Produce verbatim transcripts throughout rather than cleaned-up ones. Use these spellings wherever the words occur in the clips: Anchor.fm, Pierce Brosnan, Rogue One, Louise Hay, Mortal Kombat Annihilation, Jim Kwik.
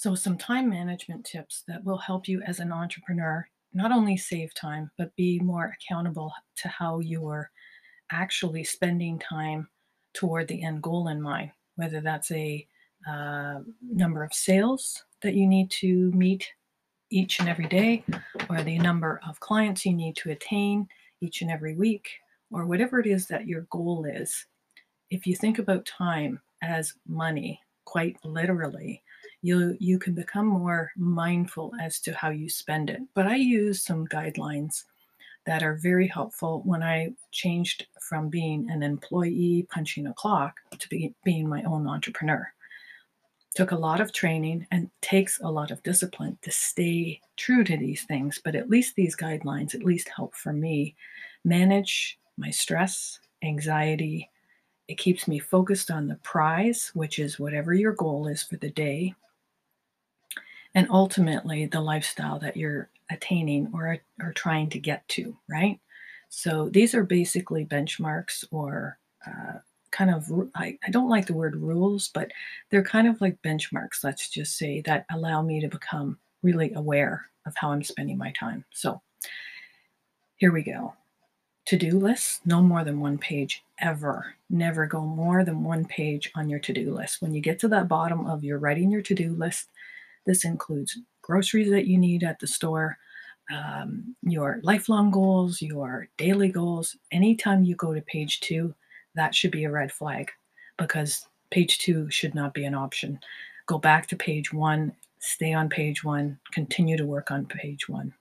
So some time management tips that will help you as an entrepreneur not only save time, but be more accountable to how you're actually spending time toward the end goal in mind, whether that's a uh, number of sales that you need to meet each and every day, or the number of clients you need to attain each and every week, or whatever it is that your goal is. If you think about time as money, quite literally, you you can become more mindful as to how you spend it. But I use some guidelines that are very helpful when I changed from being an employee punching a clock to be, being my own entrepreneur. Took a lot of training and takes a lot of discipline to stay true to these things, but at least these guidelines at least help for me manage my stress, anxiety. It keeps me focused on the prize, which is whatever your goal is for the day, and ultimately the lifestyle that you're attaining or are trying to get to, right? So these are basically benchmarks or uh, kind of, I, I don't like the word rules, but they're kind of like benchmarks, let's just say, that allow me to become really aware of how I'm spending my time. So here we go. To-do lists, no more than one page ever. Never go more than one page on your to-do list. When you get to that bottom of your writing your to-do list, this includes groceries that you need at the store, um, your lifelong goals, your daily goals. Anytime you go to page two, that should be a red flag, because page two should not be an option. Go back to page one, stay on page one, continue to work on page one.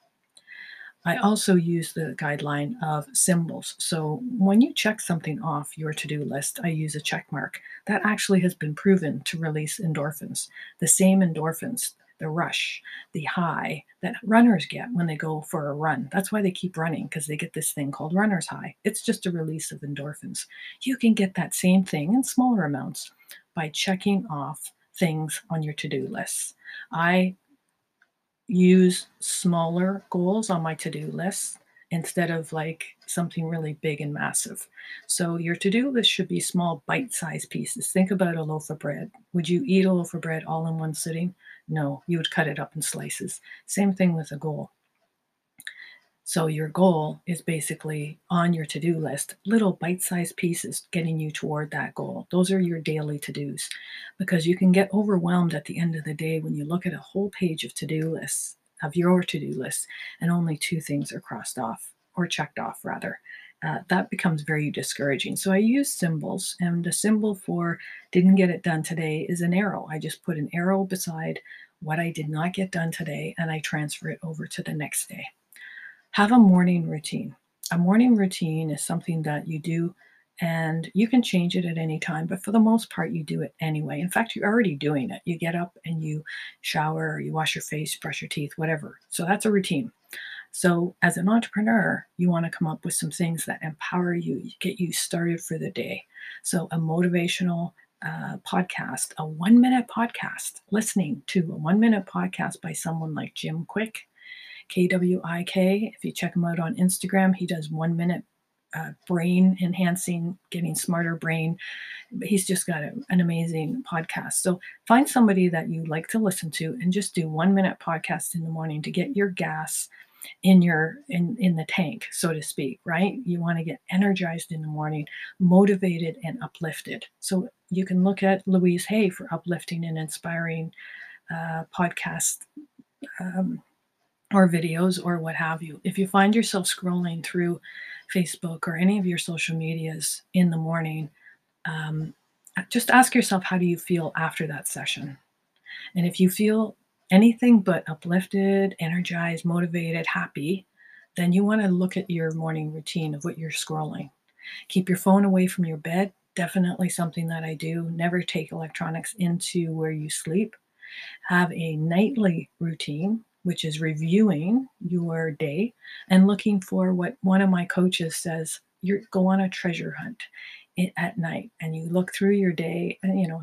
I also use the guideline of symbols. So when you check something off your to-do list, I use a check mark. That actually has been proven to release endorphins, the same endorphins, the rush, the high that runners get when they go for a run. That's why they keep running, because they get this thing called runner's high. It's just a release of endorphins. You can get that same thing in smaller amounts by checking off things on your to-do lists. I use smaller goals on my to-do list instead of like something really big and massive. So your to-do list should be small bite-sized pieces. Think about a loaf of bread. Would you eat a loaf of bread all in one sitting? No, you would cut it up in slices. Same thing with a goal. So your goal is basically on your to-do list, little bite-sized pieces getting you toward that goal. Those are your daily to-dos, because you can get overwhelmed at the end of the day when you look at a whole page of to-do lists, of your to-do list, and only two things are crossed off, or checked off rather. Uh, that becomes very discouraging. So I use symbols, and the symbol for didn't get it done today is an arrow. I just put an arrow beside what I did not get done today, and I transfer it over to the next day. Have a morning routine. A morning routine is something that you do, and you can change it at any time, but for the most part, you do it anyway. In fact, you're already doing it. You get up and you shower, or you wash your face, brush your teeth, whatever. So that's a routine. So as an entrepreneur, you want to come up with some things that empower you, get you started for the day. So a motivational uh, podcast, a one-minute podcast, listening to a one-minute podcast by someone like Jim Kwik, K W I K. If you check him out on Instagram, he does one-minute uh, brain enhancing, getting smarter brain. He's just got a, an amazing podcast. So find somebody that you like to listen to and just do one-minute podcasts in the morning to get your gas in your in in the tank, so to speak, right? You want to get energized in the morning, motivated and uplifted. So you can look at Louise Hay for uplifting and inspiring uh, podcast um, or videos or what have you. If you find yourself scrolling through Facebook or any of your social medias in the morning, um, just ask yourself, how do you feel after that session? And if you feel anything but uplifted, energized, motivated, happy, then you want to look at your morning routine of what you're scrolling. Keep your phone away from your bed. Definitely something that I do. Never take electronics into where you sleep. Have a nightly routine, which is reviewing your day and looking for what one of my coaches says, you go on a treasure hunt at night, and you look through your day, and you know,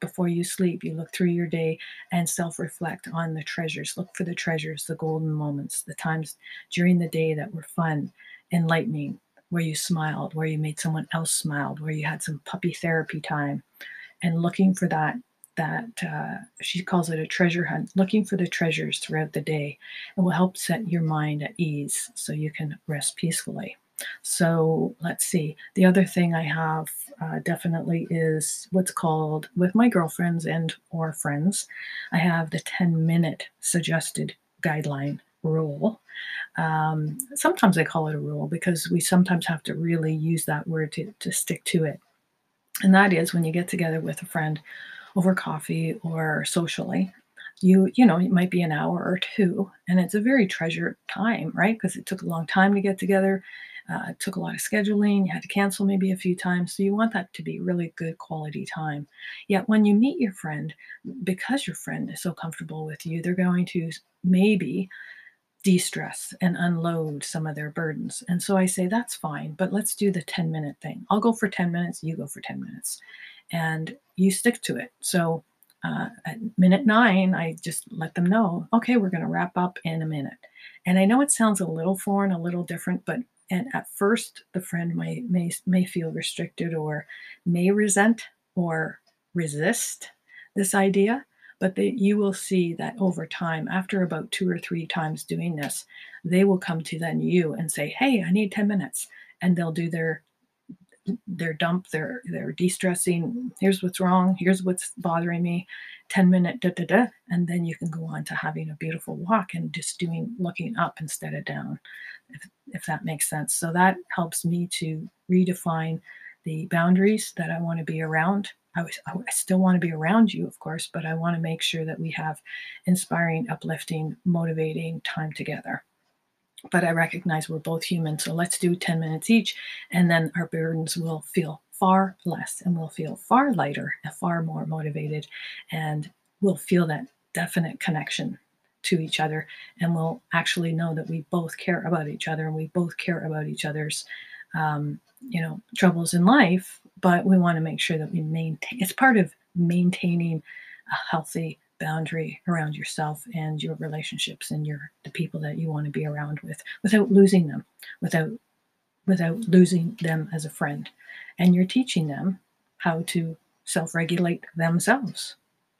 before you sleep, you look through your day and self-reflect on the treasures. Look for the treasures, the golden moments, the times during the day that were fun, enlightening, where you smiled, where you made someone else smile, where you had some puppy therapy time, and looking for that that uh, she calls it a treasure hunt, looking for the treasures throughout the day, and will help set your mind at ease so you can rest peacefully. So let's see. The other thing I have uh, definitely is what's called, with my girlfriends and or friends, I have the ten minute suggested guideline rule. Um, sometimes I call it a rule because we sometimes have to really use that word to, to stick to it. And that is when you get together with a friend over coffee or socially, you, you know, it might be an hour or two, and it's a very treasured time, right? Because it took a long time to get together. Uh, it took a lot of scheduling. You had to cancel maybe a few times. So you want that to be really good quality time. Yet when you meet your friend, because your friend is so comfortable with you, they're going to maybe de-stress and unload some of their burdens. And so I say, that's fine, but let's do the ten minute thing. I'll go for ten minutes. You go for ten minutes, and you stick to it. So uh, at minute nine, I just let them know, okay, we're going to wrap up in a minute. And I know it sounds a little foreign, a little different, but and at first the friend may, may, may feel restricted or may resent or resist this idea. But they, you will see that over time, after about two or three times doing this, they will come to then you and say, hey, I need ten minutes. And they'll do their their dump, their, their de-stressing. Here's what's wrong. Here's what's bothering me. ten minute da-da-da. And then you can go on to having a beautiful walk and just doing looking up instead of down, if, if that makes sense. So that helps me to redefine the boundaries that I want to be around. I, was, I still want to be around you, of course, but I want to make sure that we have inspiring, uplifting, motivating time together. But I recognize we're both human, so let's do ten minutes each, and then our burdens will feel far less, and we'll feel far lighter and far more motivated, and we'll feel that definite connection to each other, and we'll actually know that we both care about each other, and we both care about each other's um, you know, troubles in life. But we want to make sure that we maintain, it's part of maintaining a healthy boundary around yourself and your relationships and your the people that you want to be around with, without losing them, without without losing them as a friend. And you're teaching them how to self-regulate themselves,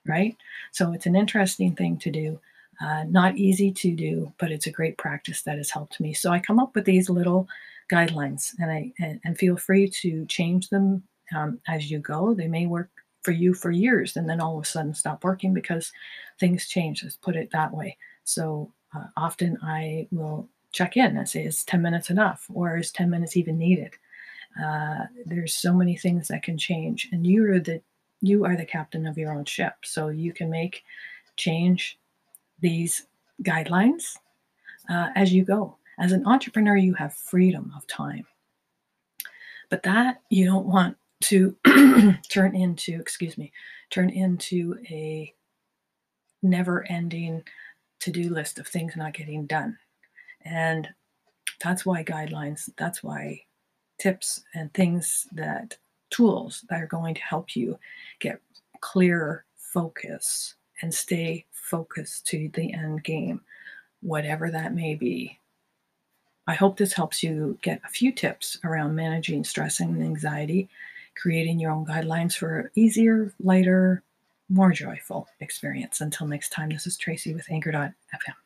right? So it's an interesting thing to do. Uh, not easy to do, but it's a great practice that has helped me. So I come up with these little guidelines, and I and, and feel free to change them um, as you go. They may work for you for years, and then all of a sudden stop working because things change. Let's put it that way. So uh, often I will check in and say, is ten minutes enough, or is ten minutes even needed? Uh, there's so many things that can change, and you are the you are the captain of your own ship. So you can make change these guidelines uh, as you go. As an entrepreneur, you have freedom of time, but that you don't want to turn into, excuse me, turn into a never-ending to-do list of things not getting done. And that's why guidelines, that's why tips and things that, tools that are going to help you get clearer focus and stay focused to the end game, whatever that may be. I hope this helps you get a few tips around managing stress and anxiety, creating your own guidelines for an easier, lighter, more joyful experience. Until next time, this is Tracy with Anchor dot f m.